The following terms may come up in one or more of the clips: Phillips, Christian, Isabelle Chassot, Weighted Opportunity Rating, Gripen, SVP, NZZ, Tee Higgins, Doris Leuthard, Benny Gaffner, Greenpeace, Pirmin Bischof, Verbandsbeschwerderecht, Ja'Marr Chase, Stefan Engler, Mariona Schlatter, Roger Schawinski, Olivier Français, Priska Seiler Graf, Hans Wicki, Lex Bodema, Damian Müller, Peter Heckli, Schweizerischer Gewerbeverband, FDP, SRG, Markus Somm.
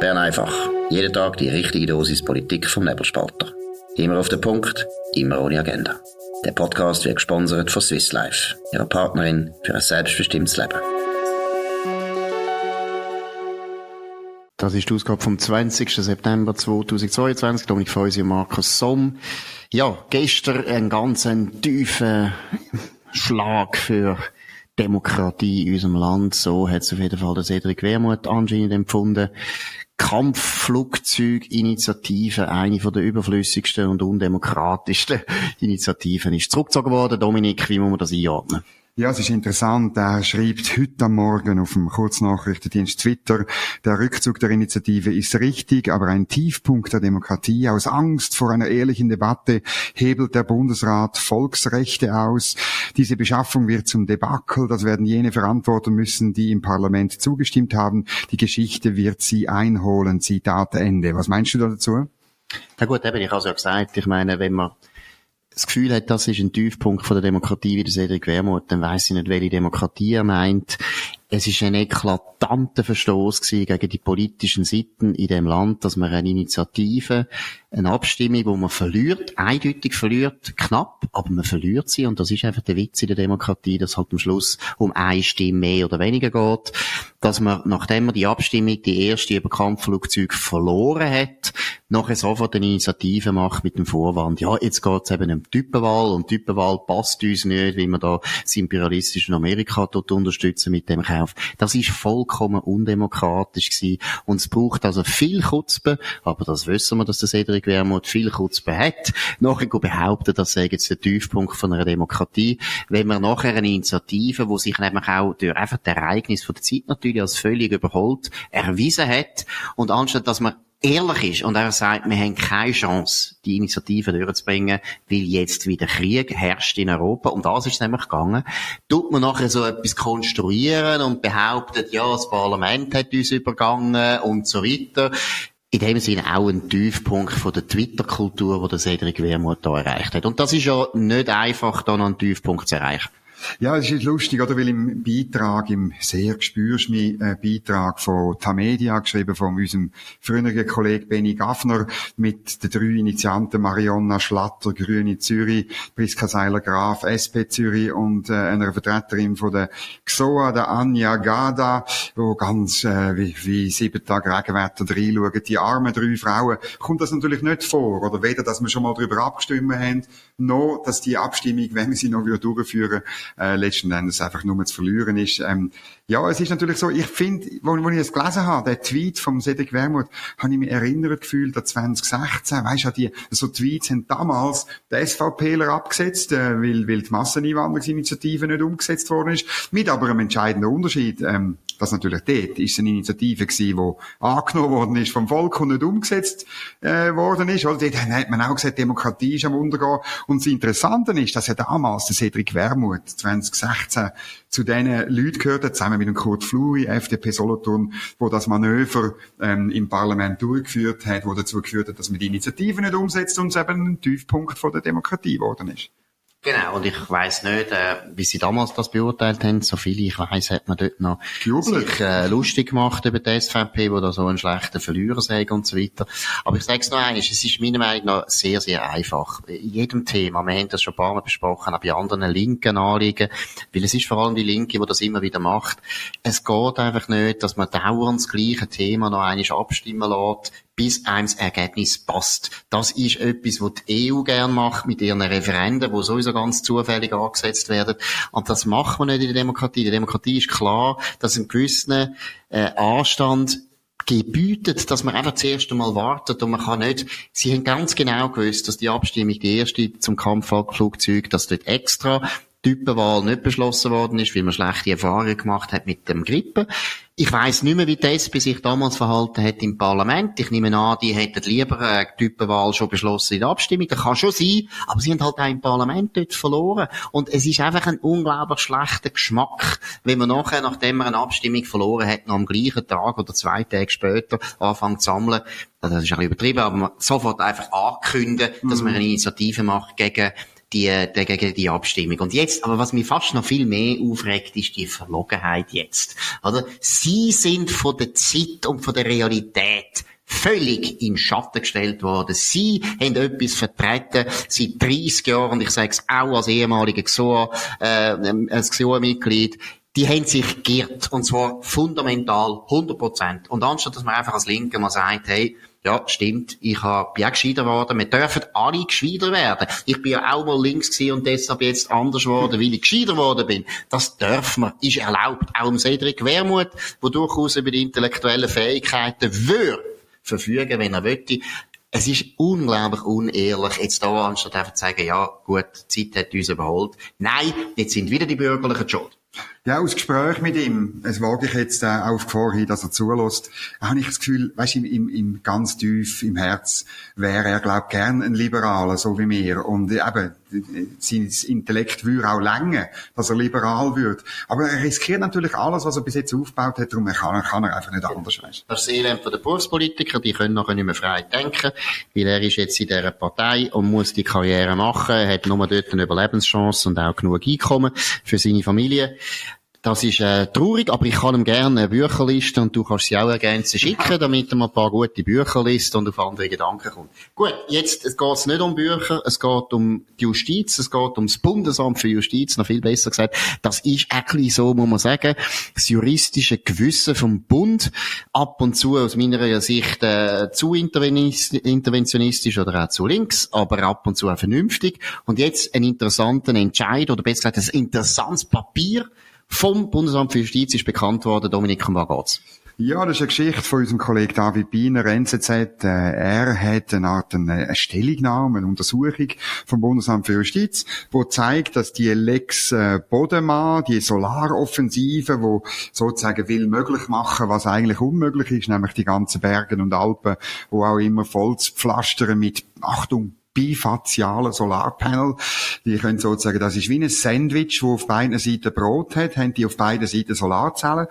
Bern einfach. Jeden Tag die richtige Dosis Politik vom Nebelspalter. Immer auf den Punkt, immer ohne Agenda. Der Podcast wird gesponsert von Swiss Life, ihrer Partnerin für ein selbstbestimmtes Leben. Das ist die Ausgabe vom 20. September 2022. Dominik Feuz und Markus Somm. Ja, gestern einen ganz tiefen Schlag für Demokratie in unserem Land. So hat es auf jeden Fall der Cedric Wermuth anscheinend empfunden. Kampfflugzeuginitiative, eine von der überflüssigsten und undemokratischsten Initiativen, ist zurückgezogen worden. Dominik, wie muss man das einordnen? Ja, es ist interessant. Er schreibt heute am Morgen auf dem Kurznachrichtendienst Twitter, der Rückzug der Initiative ist richtig, aber ein Tiefpunkt der Demokratie. Aus Angst vor einer ehrlichen Debatte hebelt der Bundesrat Volksrechte aus. Diese Beschaffung wird zum Debakel. Das werden jene verantworten müssen, die im Parlament zugestimmt haben. Die Geschichte wird sie einholen. Zitat Ende. Was meinst du dazu? Na gut, eben, ich habe es ja gesagt. Ich meine, wenn man das Gefühl hat, das ist ein Tiefpunkt von der Demokratie, wie der Cedric Wermuth, dann weiss ich nicht, welche Demokratie er meint. Es ist ein eklatanter Verstoß gewesen gegen die politischen Sitten in dem Land, dass man eine Initiative, eine Abstimmung, wo man verliert, eindeutig verliert, knapp, aber man verliert sie, und das ist einfach der Witz in der Demokratie, dass halt am Schluss um eine Stimme mehr oder weniger geht, dass man, nachdem man die Abstimmung, die erste über Kampfflugzeuge verloren hat, nachher sofort eine Initiative macht mit dem Vorwand, ja, jetzt geht's eben um Typenwahl, und Typenwahl passt uns nicht, weil man da das imperialistische Amerika dort unterstützen mit dem Kampf. Das ist vollkommen undemokratisch gewesen. Und es braucht also viel Chutzpe, aber das wissen wir, dass der Cedric Wermuth viel Chutzpe hat. Nachher behaupten, das sei jetzt der Tiefpunkt von einer Demokratie. Wenn man nachher eine Initiative, die sich nämlich auch durch einfach die Ereignisse von der Zeit natürlich als völlig überholt erwiesen hat, und anstatt, dass man ehrlich ist und er sagt, wir haben keine Chance, die Initiative durchzubringen, weil jetzt wieder Krieg herrscht in Europa, und das ist nämlich gegangen, tut man nachher so etwas konstruieren und behauptet, ja, das Parlament hat uns übergangen und so weiter. In dem Sinne auch ein Tiefpunkt von der Twitter-Kultur, die der Cedric Wermuth da erreicht hat. Und das ist ja nicht einfach, da noch einen Tiefpunkt zu erreichen. Ja, es ist lustig, oder? Weil im Beitrag, im sehr gespürst mich Beitrag von Tamedia, geschrieben von unserem früheren Kollegen Benny Gaffner, mit den drei Initianten Mariona Schlatter, Grüne Zürich, Priska Seiler Graf, SP Zürich, und einer Vertreterin von der GSoA, der Anja Gada, wo ganz wie 7 Tage Regenwetter reinschauen, die armen drei Frauen, kommt das natürlich nicht vor, oder? Weder, dass wir schon mal darüber abgestimmt haben, noch, dass die Abstimmung, wenn wir sie noch wieder durchführen, letzten Endes einfach nur zu verlieren ist. Ja, es ist natürlich so, ich finde, wo ich es gelesen habe, der Tweet vom Cedric Wermuth, habe ich mich erinnert gefühlt an 2016, weisst du, die so Tweets haben damals der SVPler abgesetzt, weil die Masseneinwanderungsinitiative nicht umgesetzt worden ist, mit aber einem entscheidenden Unterschied, dass natürlich dort ist eine Initiative gewesen, die angenommen worden ist vom Volk und nicht umgesetzt worden ist, oder? Dort hat man auch gesagt, Demokratie ist am Untergehen, und das Interessante ist, dass ja damals der Cedric Wermuth 2016 zu diesen Leuten gehört, zusammen mit dem Kurt Fluri, FDP Solothurn, wo das Manöver im Parlament durchgeführt hat, wo dazu geführt hat, dass man die Initiative nicht umsetzt und es eben ein Tiefpunkt von der Demokratie geworden ist. Genau, und ich weiss nicht, wie sie damals das beurteilt haben. So viel ich weiss, hat man dort noch sich lustig gemacht über die SVP, wo da so einen schlechten Verlierer sagt und so weiter. Aber ich sag's noch einmal, es ist meiner Meinung nach sehr, sehr einfach. In jedem Thema, wir haben das schon ein paar Mal besprochen, auch bei anderen linken Anliegen, weil es ist vor allem die Linke, die das immer wieder macht. Es geht einfach nicht, dass man dauernd das gleiche Thema noch einmal abstimmen lässt, bis einem das Ergebnis passt. Das ist etwas, was die EU gerne macht mit ihren Referenden, die sowieso ganz zufällig angesetzt werden. Und das macht man nicht in der Demokratie. Die Demokratie ist klar, dass ein gewisser Anstand gebietet, dass man einfach das erste Mal wartet, und man kann nicht, sie haben ganz genau gewusst, dass die Abstimmung, die erste zum Kampfflugzeug, dass dort extra Typenwahl nicht beschlossen worden ist, weil man schlechte Erfahrungen gemacht hat mit dem Gripen. Ich weiss nicht mehr, wie die SP sich damals verhalten hat im Parlament. Ich nehme an, die hätten lieber die Typenwahl schon beschlossen in der Abstimmung. Das kann schon sein, aber sie haben halt auch im Parlament dort verloren. Und es ist einfach ein unglaublich schlechter Geschmack, wenn man nachher, nachdem man eine Abstimmung verloren hat, noch am gleichen Tag oder 2 Tage später anfängt zu sammeln. Das ist ein bisschen übertrieben, aber man sofort einfach ankündigen, dass man eine Initiative macht gegen die Abstimmung. Und jetzt, aber was mich fast noch viel mehr aufregt, ist die Verlogenheit jetzt. Oder? Sie sind von der Zeit und von der Realität völlig in Schatten gestellt worden. Sie haben etwas vertreten seit 30 Jahren, und ich sage es auch als ehemaliger GSoA-Mitglied, die haben sich geirrt, und zwar fundamental, 100%. Und anstatt, dass man einfach als Linke mal sagt, hey, ja, stimmt, ich bin auch gescheiter geworden. Wir dürfen alle gescheiter werden. Ich bin ja auch mal links gewesen und deshalb jetzt anders geworden, weil ich gescheiter geworden bin. Das dürfen wir, ist erlaubt. Auch dem Cedric Wermuth, der durchaus über die intellektuellen Fähigkeiten würde verfügen, wenn er wollte. Es ist unglaublich unehrlich, jetzt da anstatt einfach zu sagen, ja gut, die Zeit hat uns überholt. Nein, jetzt sind wieder die Bürgerlichen schuld. Ja, aus Gespräch mit ihm, es wage ich jetzt auch auf Gefahr hin, dass er zulässt, habe ich das Gefühl, weißt du, im ganz tief, im Herz, wäre er, glaub gern ein Liberaler, so wie mir. Und eben, sein Intellekt würde auch länger, dass er liberal wird. Aber er riskiert natürlich alles, was er bis jetzt aufgebaut hat, darum kann er einfach nicht anders, weißt du. Das ist das Elend der Berufspolitiker, die können nachher nicht mehr frei denken, weil er ist jetzt in dieser Partei und muss die Karriere machen, hat nur dort eine Überlebenschance und auch genug Einkommen für seine Familie. Das ist traurig, aber ich kann ihm gerne eine Bücherliste, und du kannst sie auch ergänzen, schicken, damit er mal ein paar gute Bücher liest und auf andere Gedanken kommt. Gut, jetzt geht's nicht um Bücher, es geht um die Justiz, es geht um das Bundesamt für Justiz, noch viel besser gesagt. Das ist eigentlich so, muss man sagen, das juristische Gewissen vom Bund, ab und zu aus meiner Sicht zu interventionistisch oder auch zu links, aber ab und zu auch vernünftig. Und jetzt einen interessanten Entscheid, oder besser gesagt, ein interessantes Papier vom Bundesamt für Justiz ist bekannt worden. Dominik, um was geht's? Ja, das ist eine Geschichte von unserem Kollegen David Beiner, NZZ. Er hat eine Art eine Stellungnahme, eine Untersuchung vom Bundesamt für Justiz, wo zeigt, dass die Lex Bodema, die Solaroffensive, wo sozusagen will möglich machen, was eigentlich unmöglich ist, nämlich die ganzen Berge und Alpen, wo auch immer voll zu pflastern mit, Achtung, bifazialen Solarpanel. Die können sozusagen, das ist wie ein Sandwich, wo auf beiden Seiten Brot hat, haben die auf beiden Seiten Solarzellen.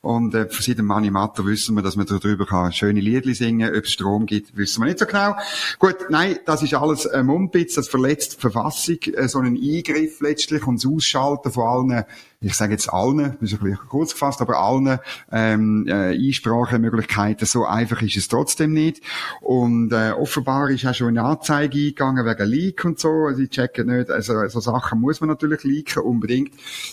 Und seit dem Manimatter wissen wir, dass man darüber kann schöne Liedli singen, ob es Strom gibt, wissen wir nicht so genau. Gut, nein, das ist alles ein Mumpitz, das verletzt die Verfassung, so einen Eingriff letztlich und das Ausschalten von allen, ich sage jetzt allen, das ist ein bisschen kurz gefasst, aber allen Einsprachemöglichkeiten, so einfach ist es trotzdem nicht. Und offenbar ist auch schon eine Anzeige eingegangen wegen Leak und so, also ich checke nicht, also so Sachen muss man natürlich leaken, unbedingt,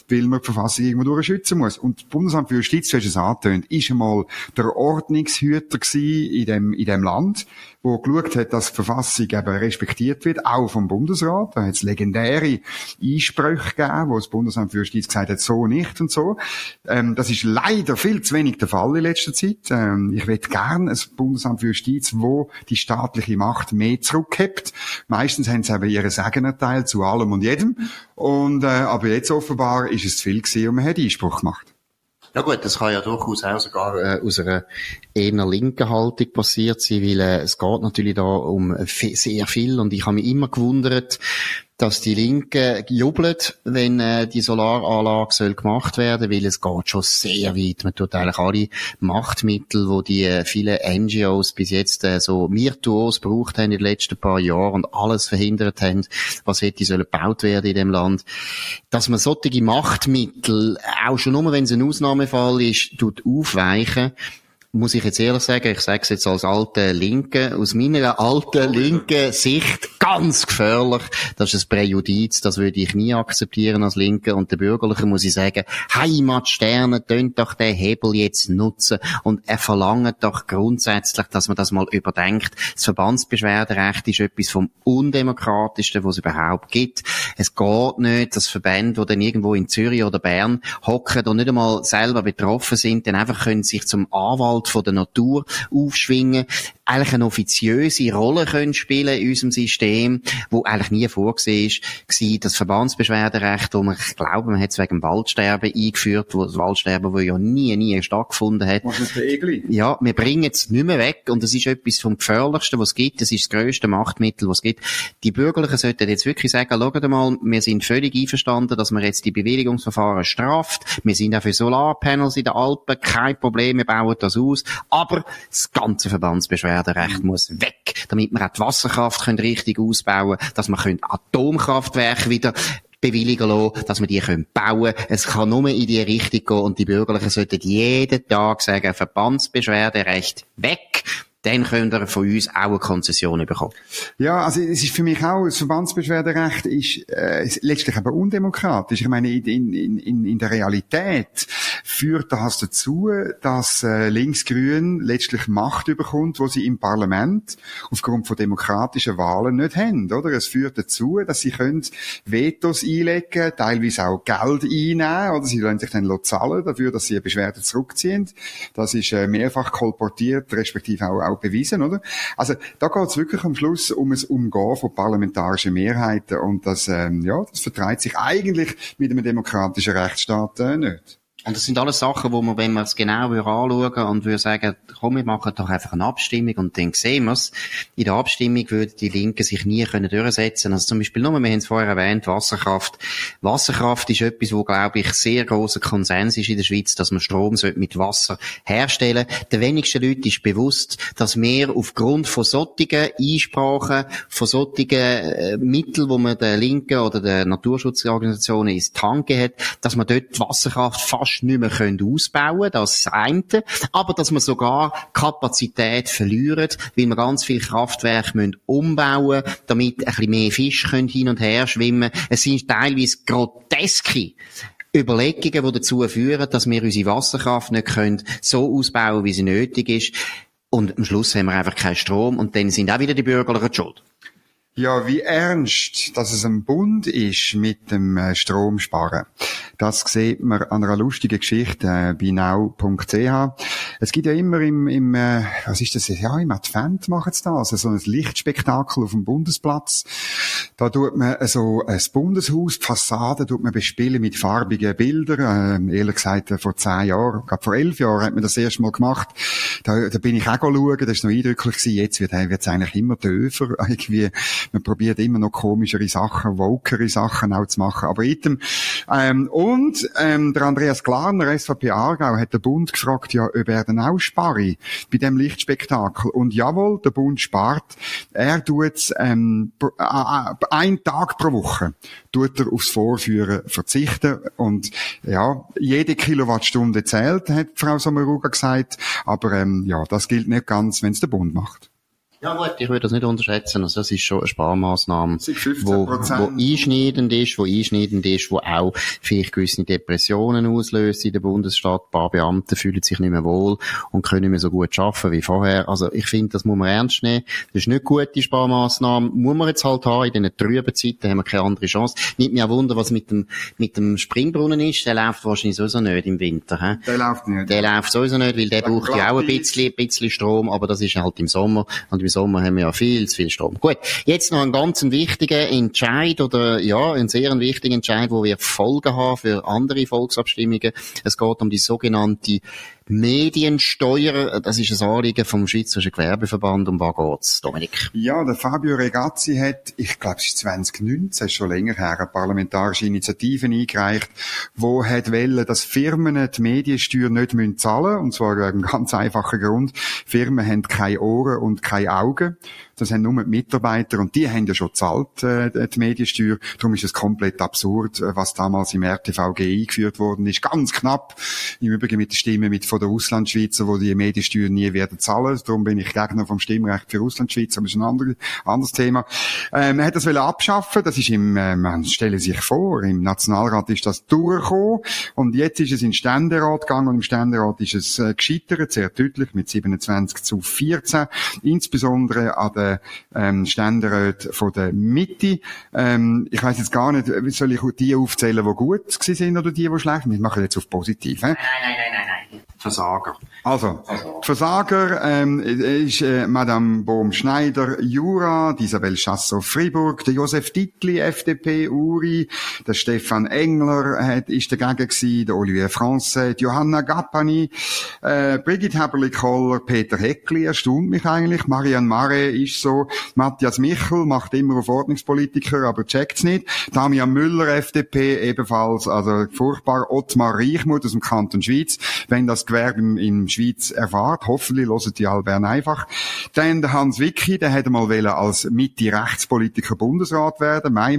weil man die Verfassung irgendwo durchschützen muss. Und das Bundesamt für Justiz, du hast es angetönt, ist einmal der Ordnungshüter gewesen in dem Land, wo geschaut hat, dass die Verfassung eben respektiert wird, auch vom Bundesrat. Da hat es legendäre Einsprüche gegeben, wo das Bundesamt für Justiz gesagt hat, so nicht und so. Das ist leider viel zu wenig der Fall in letzter Zeit. Ich möchte gern ein Bundesamt für Justiz, wo die staatliche Macht mehr zurückhebt. Meistens haben sie eben ihren Segenerteil zu allem und jedem. Und, aber jetzt offenbar ist es zu viel gewesen und man hat Einspruch gemacht. Ja gut, das kann ja durchaus auch sogar aus einer eher linken Haltung passiert sein, weil es geht natürlich da um sehr viel, und ich habe mich immer gewundert, dass die Linken jubeln, wenn die Solaranlage soll gemacht werden, weil es geht schon sehr weit. Man tut eigentlich alle Machtmittel, wo die vielen NGOs bis jetzt so virtuos gebraucht haben in den letzten paar Jahren und alles verhindert haben, was hätte sollen gebaut werden in dem Land, dass man solche Machtmittel, auch schon nur wenn es ein Ausnahmefall ist, tut aufweichen. Muss ich jetzt ehrlich sagen, ich sage es jetzt als alte Linke, aus meiner alten linken Sicht ganz gefährlich. Das ist ein Präjudiz, das würde ich nie akzeptieren als Linke. Und der Bürgerliche muss ich sagen, Heimatsterne, tönt doch den Hebel jetzt nutzen und er verlangt doch grundsätzlich, dass man das mal überdenkt. Das Verbandsbeschwerderecht ist etwas vom Undemokratischsten, was es überhaupt gibt. Es geht nicht, dass Verbände, die dann irgendwo in Zürich oder Bern hocken und nicht einmal selber betroffen sind, dann einfach können sich zum Anwalt von der Natur aufschwingen, eigentlich eine offiziöse Rolle können spielen in unserem System, wo eigentlich nie vorgesehen war. Das Verbandsbeschwerderecht, wo man, ich glaube, man hat es wegen dem Waldsterben eingeführt, wo das Waldsterben, wo ja nie stattgefunden hat. Was ist der Egli? Ja, wir bringen es nicht mehr weg und das ist etwas vom Gefährlichsten, was es gibt. Das ist das grösste Machtmittel, was es gibt. Die Bürgerlichen sollten jetzt wirklich sagen, schaut mal, wir sind völlig einverstanden, dass man jetzt die Bewilligungsverfahren straft. Wir sind auch für Solarpanels in den Alpen, kein Problem, wir bauen das aus. Aber das ganze Verbandsbeschwerderecht muss weg. damit wir auch die Wasserkraft können richtig ausbauen können, dass wir Atomkraftwerke wieder bewilligen lassen, dass wir die bauen können. Es kann nur in die Richtung gehen und die Bürgerlichen sollten jeden Tag sagen, Verbandsbeschwerderecht weg. Dann könnt ihr von uns auch eine Konzession bekommen. Ja, also es ist für mich auch, das Verbandsbeschwerderecht ist letztlich aber undemokratisch. Ich meine, in der Realität führt das dazu, dass Linksgrün letztlich Macht überkommt, die sie im Parlament aufgrund von demokratischen Wahlen nicht haben. Oder? Es führt dazu, dass sie können Vetos einlegen, teilweise auch Geld einnehmen, oder sie lassen sich dann zahlen dafür, dass sie eine Beschwerde zurückziehen. Das ist mehrfach kolportiert, respektive auch bewiesen, oder? Also, da geht's wirklich am Schluss um ein Umgehen von parlamentarischen Mehrheiten und das, ja, das vertreibt sich eigentlich mit einem demokratischen Rechtsstaat nicht. Und das sind alles Sachen, wo man, wenn man es genau anschauen und würde sagen, komm, wir machen doch einfach eine Abstimmung und dann sehen wir es. In der Abstimmung würden die Linken sich nie können durchsetzen. Also zum Beispiel nur, wir haben es vorher erwähnt, Wasserkraft. Wasserkraft ist etwas, wo, glaube ich, sehr grosser Konsens ist in der Schweiz, dass man Strom mit Wasser herstellen sollte. Den wenigsten Leuten ist bewusst, dass wir aufgrund von solchen Einsprachen, von solchen Mitteln, die man den Linken oder den Naturschutzorganisationen ins Tanke hat, dass man dort die Wasserkraft fast nicht mehr können ausbauen, das ist das eine, aber dass man sogar Kapazität verliert, weil man ganz viele Kraftwerke müssen umbauen, damit ein bisschen mehr Fisch können hin und her schwimmen. Es sind teilweise groteske Überlegungen, die dazu führen, dass wir unsere Wasserkraft nicht können so ausbauen, wie sie nötig ist. Und am Schluss haben wir einfach keinen Strom und dann sind auch wieder die Bürgerlichen schuld. Ja, wie ernst, dass es ein Bund ist mit dem Stromsparen. Das sieht man an einer lustigen Geschichte bei now.ch. Es gibt ja immer im was ist das? Ja, im Advent machen sie das. Also so ein Lichtspektakel auf dem Bundesplatz. Da tut man so das Bundeshaus, die Fassade tut man bespielen mit farbigen Bildern. Ehrlich gesagt, vor 10 Jahren, gerade vor 11 Jahren hat man das erste Mal gemacht. Da bin ich auch schauen, das war noch eindrücklich gewesen. Jetzt wird's eigentlich immer töfer. Irgendwie, man probiert immer noch komischere Sachen, wokere Sachen auch zu machen. Aber der Andreas Klarner, SVP Aargau, hat den Bund gefragt, ja, ob er denn auch spare bei dem Lichtspektakel. Und jawohl, der Bund spart. Er tut's, einen Tag pro Woche tut er aufs Vorführen verzichten. Und ja, jede Kilowattstunde zählt, hat Frau Sommeruga gesagt. Aber ja, das gilt nicht ganz, wenn es der Bund macht. Ja gut, ich würde das nicht unterschätzen. Also das ist schon eine Sparmaßnahme, die einschneidend ist, die auch vielleicht gewisse Depressionen auslöst in der Bundesstadt. Ein paar Beamte fühlen sich nicht mehr wohl und können nicht mehr so gut arbeiten wie vorher. Also ich finde, das muss man ernst nehmen. Das ist nicht gut, die Sparmaßnahme. Muss man jetzt halt haben. In diesen trüben Zeiten haben wir keine andere Chance. Nimmt mich auch Wunder, was mit dem Springbrunnen ist. Der läuft wahrscheinlich sowieso nicht im Winter. He? Der läuft sowieso nicht, weil der braucht ja auch ein bisschen Strom, aber das ist halt im Sommer. Und im Sommer haben wir ja viel zu viel Strom. Gut, jetzt noch einen ganz wichtigen Entscheid einen sehr wichtigen Entscheid, wo wir Folgen haben für andere Volksabstimmungen. Es geht um die sogenannte Mediensteuer. Das ist ein Anliegen vom Schweizerischen Gewerbeverband. Um was geht's, Dominik? Ja, der Fabio Regazzi hat, ich glaube, es ist 2019, schon länger her, eine parlamentarische Initiative eingereicht, wo hat wollen, dass Firmen die Mediensteuer nicht müssen zahlen, und zwar wegen einem ganz einfachen Grund. Firmen haben keine Ohren und keine Augen. Das haben nur die Mitarbeiter, und die haben ja schon gezahlt, die Mediensteuer. Darum ist es komplett absurd, was damals im RTVG eingeführt worden ist. Ganz knapp. Im Übrigen mit der Stimme von den Auslandschweizer, die die Mediensteuer nie werden zahlen. Darum bin ich Gegner vom Stimmrecht für Auslandschweizer. Das ist ein anderes Thema. Man hat das wollen abschaffen. Das ist man stelle sich vor, im Nationalrat ist das durchgekommen. Und jetzt ist es in den Ständerat gegangen. Und im Ständerat ist es gescheitert, sehr deutlich, mit 27:14. Insbesondere an der Ständerat von der Mitte. Ich weiss jetzt gar nicht, soll ich die aufzählen, die gut sind oder die schlecht sind? Wir machen jetzt auf positiv. Nein. Versager. Also. Versager ist Madame Bohm-Schneider, Jura, die Isabelle Chassot, Fribourg, der Josef Dietli, FDP, Uri, der Stefan Engler ist dagegen gewesen, der Olivier Français, die Johanna Gapani, Brigitte Häberli-Koller, Peter Heckli, erstaunt mich eigentlich, Marianne Mare ist so, Matthias Michel macht immer auf Ordnungspolitiker, aber checkt's nicht, Damian Müller, FDP, ebenfalls, also furchtbar, Ottmar Reichmuth aus dem Kanton Schweiz. Wenn das werden in Schweiz erfahrt. Hoffentlich hören die alle Bern einfach. Dann der Hans Wicki, der hätte mal wollen als Mitte-Rechtspolitiker Bundesrat werden. Mai.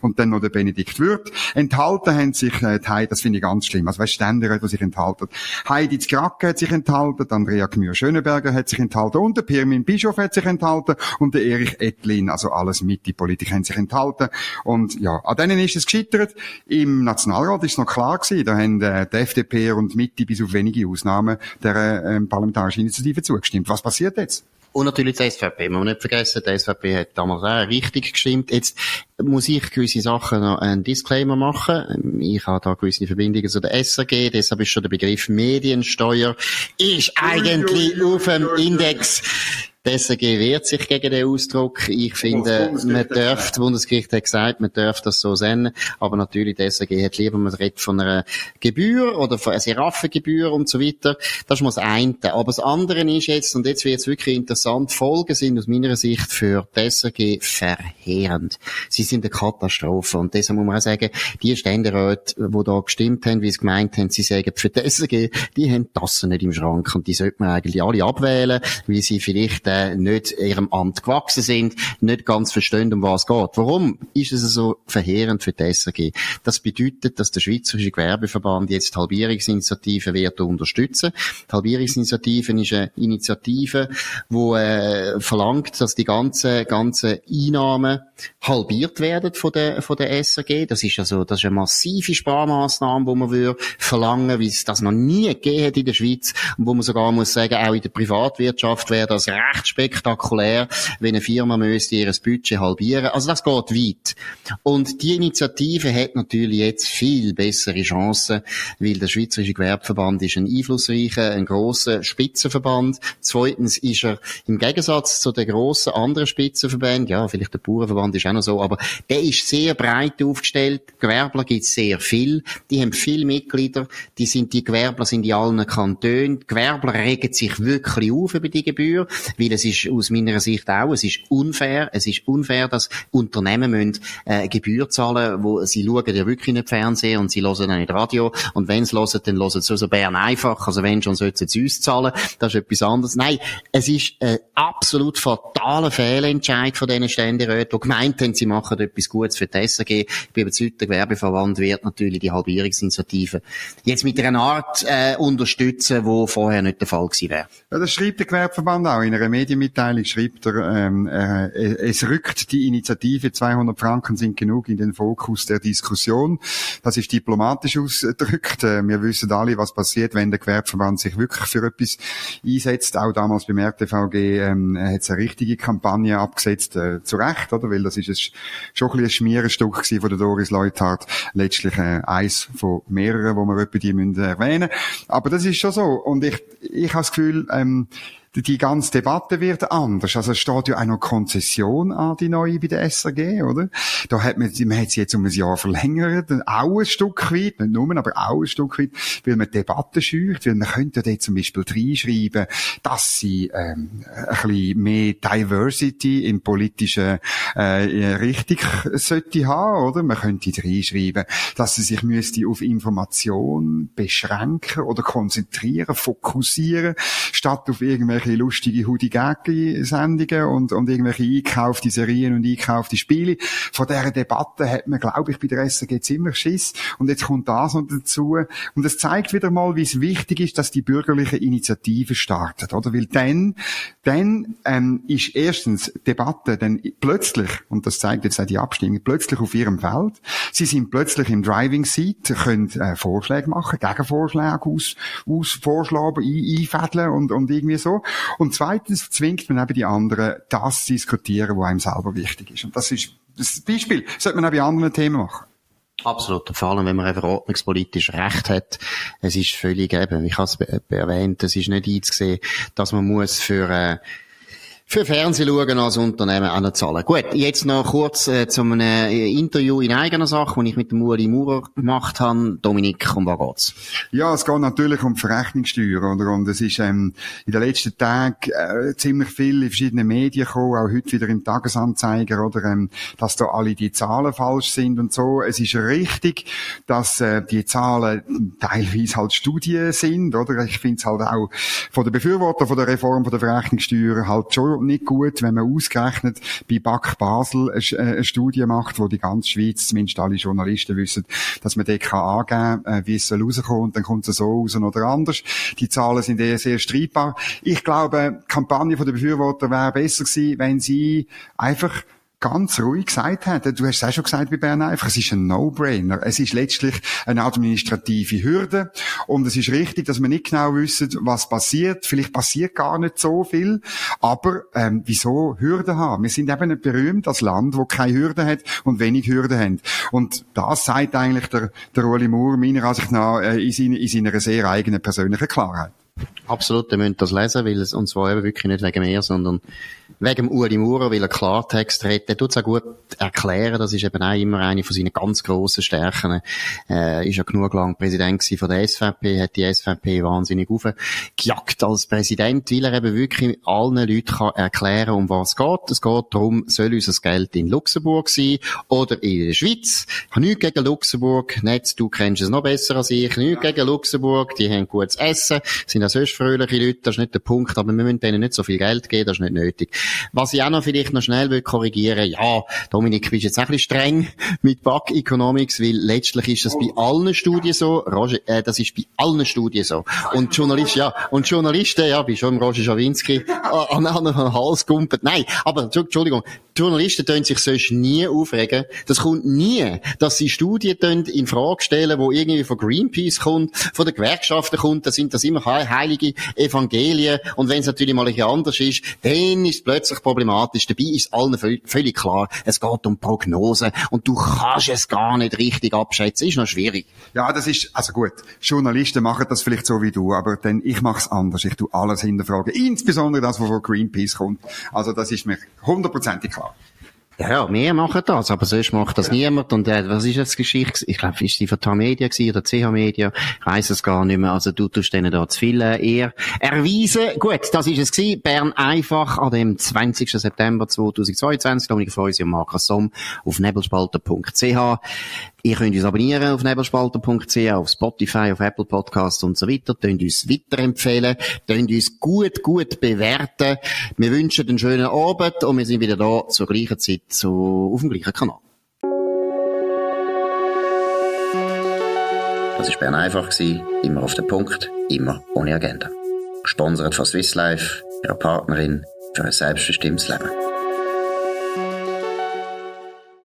Und dann noch der Benedikt Würth. Enthalten haben sich Heidi, das finde ich ganz schlimm. Also weißt, Ständer hat sich enthalten. Heidi Zkracke hat sich enthalten, Andrea Gmür-Schönenberger hat sich enthalten und der Pirmin Bischof hat sich enthalten und der Erich Ettlin, also alles Mitte-Politiker haben sich enthalten. Und ja, an denen ist es gescheitert. Im Nationalrat ist es noch klar gewesen, da haben die FDP und Mitte bis auf wenige Ausnahmen der parlamentarischen Initiative zugestimmt. Was passiert jetzt? Und natürlich die SVP. Man muss nicht vergessen, die SVP hat damals auch richtig gestimmt. Jetzt muss ich gewisse Sachen noch einen Disclaimer machen. Ich habe da gewisse Verbindungen zu der SRG, deshalb ist schon der Begriff Mediensteuer ist eigentlich auf dem Index. Die SRG wehrt sich gegen den Ausdruck. Ich finde, man dürfte, das Bundesgericht hat gesagt, man dürfte das so senden. Aber natürlich, die SRG hat lieber, man redet von einer Gebühr oder von einer Seraffengebühr und so weiter. Das ist mal das eine. Aber das andere ist jetzt, und jetzt wird es wirklich interessant, Folgen sind aus meiner Sicht für die SRG verheerend. Sie sind eine Katastrophe. Und deshalb muss man auch sagen, die Ständeräte, die da gestimmt haben, wie es gemeint haben, sie sagen, für die SRG, die haben Tassen nicht im Schrank. Und die sollte man eigentlich alle abwählen, weil sie vielleicht nicht ihrem Amt gewachsen sind, nicht ganz verstehen, um was es geht. Warum ist es so verheerend für die SRG? Das bedeutet, dass der Schweizerische Gewerbeverband jetzt die Halbierungsinitiative wird unterstützen. Die Halbierungsinitiative ist eine Initiative, die verlangt, dass die ganzen Einnahmen halbiert werden von der SRG. Das ist eine massive Sparmaßnahme, die man würde verlangen, wie es das noch nie gegeben hat in der Schweiz und wo man sogar muss sagen, auch in der Privatwirtschaft wäre das recht spektakulär, wenn eine Firma müsste ihr Budget halbieren. Also das geht weit. Und die Initiative hat natürlich jetzt viel bessere Chancen, weil der Schweizerische Gewerbeverband ist ein einflussreicher, ein grosser Spitzenverband. Zweitens ist er im Gegensatz zu den grossen anderen Spitzenverbänden, ja, vielleicht der Bauernverband ist auch noch so, aber der ist sehr breit aufgestellt. Gewerbler gibt es sehr viel. Die haben viele Mitglieder. Die Gewerbler sind in allen Kantonen. Die Gewerbler regen sich wirklich auf über die Gebühr. Weil es ist aus meiner Sicht auch, es ist unfair, dass Unternehmen müssen Gebühren zahlen, wo sie schauen ja wirklich nicht Fernsehen und sie hören auch nicht Radio und wenn sie hören, dann hören sie so Bern einfach, also wenn schon sollten sie uns zahlen, das ist etwas anderes. Nein, es ist ein absolut fataler Fehlentscheid von diesen Ständeräten, die gemeint haben, sie machen etwas Gutes für die SRG. Ich bin überzeugt, der Gewerbeverband wird natürlich die Halbierungsinitiative jetzt mit einer Art unterstützen, wo vorher nicht der Fall gewesen wäre. Ja, das schreibt der Gewerbeverband auch. In einer Medienmitteilung schreibt er, es rückt die Initiative 200 Franken sind genug in den Fokus der Diskussion. Das ist diplomatisch ausgedrückt. Wir wissen alle, was passiert, wenn der Gewerbeverband sich wirklich für etwas einsetzt. Auch damals beim RTVG hat es eine richtige Kampagne abgesetzt, zu Recht, oder? Weil das ist schon ein bisschen ein Schmierenstück gewesen von der Doris Leuthard. Letztlich eins von mehreren, wo wir die müssen erwähnen. Aber das ist schon so. Und ich habe das Gefühl, die ganze Debatte wird anders. Also es steht ja auch noch Konzession an, die neue bei der SRG, oder? Da hat man hat sie jetzt um ein Jahr verlängert, auch ein Stück weit, nicht nur, aber auch ein Stück weit, weil man Debatten scheucht, weil man könnte ja dort zum Beispiel reinschreiben, dass sie ein bisschen mehr Diversity im politischen Richtung sollte haben, oder? Man könnte reinschreiben, dass sie sich müsste auf Information beschränken oder konzentrieren, fokussieren, statt auf irgendwelche lustige Hudi-Gäcki-Sendungen und irgendwelche eingekaufte Serien und eingekaufte Spiele. Von dieser Debatte hat man, glaube ich, bei der SRG ziemlich Schiss. Und jetzt kommt das noch dazu. Und es zeigt wieder mal, wie es wichtig ist, dass die bürgerliche Initiative startet, oder? Weil dann ist erstens Debatte dann plötzlich, und das zeigt jetzt auch die Abstimmung, plötzlich auf ihrem Feld. Sie sind plötzlich im Driving Seat, können Vorschläge machen, Gegenvorschläge vorschlagen, einfädeln und irgendwie so. Und zweitens zwingt man eben die anderen, das zu diskutieren, was einem selber wichtig ist. Und das ist das Beispiel. Das sollte man auch bei anderen Themen machen. Absolut. Vor allem, wenn man einfach ordnungspolitisch Recht hat. Es ist völlig eben, ich habe es erwähnt, es ist nicht einzusehen, dass man muss für Fernsehschauen als Unternehmen anzahlen. Gut, jetzt noch kurz zu einem Interview in eigener Sache, das ich mit dem Ueli Maurer gemacht habe. Dominik, um was geht's? Ja, es geht natürlich um die Verrechnungssteuer, oder? Und es ist in den letzten Tagen ziemlich viel in verschiedenen Medien gekommen, auch heute wieder im Tagesanzeiger, oder? Dass da alle die Zahlen falsch sind und so. Es ist richtig, dass die Zahlen teilweise halt Studien sind, oder? Ich finde es halt auch von den Befürwortern von der Reform von der Verrechnungssteuer halt schon nicht gut, wenn man ausgerechnet bei BAK Basel eine Studie macht, wo die ganze Schweiz, zumindest alle Journalisten wissen, dass man dort angeben kann, wie es soll rauskommen, und dann kommt es so raus oder anders. Die Zahlen sind eher sehr streitbar. Ich glaube, die Kampagne der Befürworter wäre besser gewesen, wenn sie einfach ganz ruhig gesagt hat. Du hast es auch schon gesagt bei Bern einfach, es ist ein No-Brainer. Es ist letztlich eine administrative Hürde und es ist richtig, dass wir nicht genau wissen, was passiert. Vielleicht passiert gar nicht so viel, aber wieso Hürden haben? Wir sind eben nicht berühmt als Land, wo keine Hürden hat und wenig Hürden haben. Und das sagt eigentlich der Ueli Maurer meiner Ansicht nach in seiner sehr eigenen persönlichen Klarheit. Absolut, ihr müsst das lesen, weil es uns zwar eben wirklich nicht wegen mir, sondern wegen Ueli Maurer, weil er Klartext redet. Er tut es auch gut erklären, das ist eben auch immer eine von seinen ganz grossen Stärken. Ist ja genug lang Präsident gewesen von der SVP, hat die SVP wahnsinnig aufgejagt als Präsident, weil er eben wirklich allen Leuten kann erklären, um was es geht. Es geht darum, soll unser Geld in Luxemburg sein oder in der Schweiz. Ich habe nichts gegen Luxemburg, Netz, du kennst es noch besser als ich, nichts gegen Luxemburg, die haben gutes Essen, sind auch sonst fröhliche Leute, das ist nicht der Punkt, aber wir müssen denen nicht so viel Geld geben, das ist nicht nötig. Was ich auch noch vielleicht noch schnell will korrigieren, ja, Dominik, bist jetzt auch ein bisschen streng mit BAK Economics, weil letztlich ist das bei allen Studien so, Roger, das ist bei allen Studien so. Und Journalisten, ja, bist schon Roger Schawinski, an den Hals gumpet. Nein, aber, Entschuldigung, Journalisten tun sich sonst nie aufregen. Das kommt nie, dass sie Studien in Frage stellen, wo irgendwie von Greenpeace kommt, von den Gewerkschaften kommt, da sind das immer heilige Evangelien. Und wenn es natürlich mal ein bisschen anders ist, dann ist es plötzlich problematisch. Dabei ist es allen völlig klar, es geht um Prognosen und du kannst es gar nicht richtig abschätzen. Ist noch schwierig. Ja, das ist, also gut, Journalisten machen das vielleicht so wie du, aber dann, ich mache es anders. Ich tue alles hinterfragen, insbesondere das, was von Greenpeace kommt. Also das ist mir 100%ig klar. Ja, wir machen das, aber sonst macht das niemand. Und was ist das Geschichte? Ich glaube, ist die von Tamedia oder CH Media? Ich weiss es gar nicht mehr. Also du tust denen da zu viel eher erweisen. Gut, das ist es gewesen. Bern einfach an dem 20. September 2022. Dominik Feuz und Markus Somm auf nebelspalter.ch. Ihr könnt uns abonnieren auf nebelspalter.ch, auf Spotify, auf Apple Podcasts und so weiter. Tönt uns weiterempfehlen. Tönt uns gut bewerten. Wir wünschen einen schönen Abend und wir sind wieder da zur gleichen Zeit auf dem gleichen Kanal. Das war Bern einfach. Immer auf den Punkt, immer ohne Agenda. Gesponsert von Swiss Life, ihrer Partnerin für ein selbstbestimmtes Leben.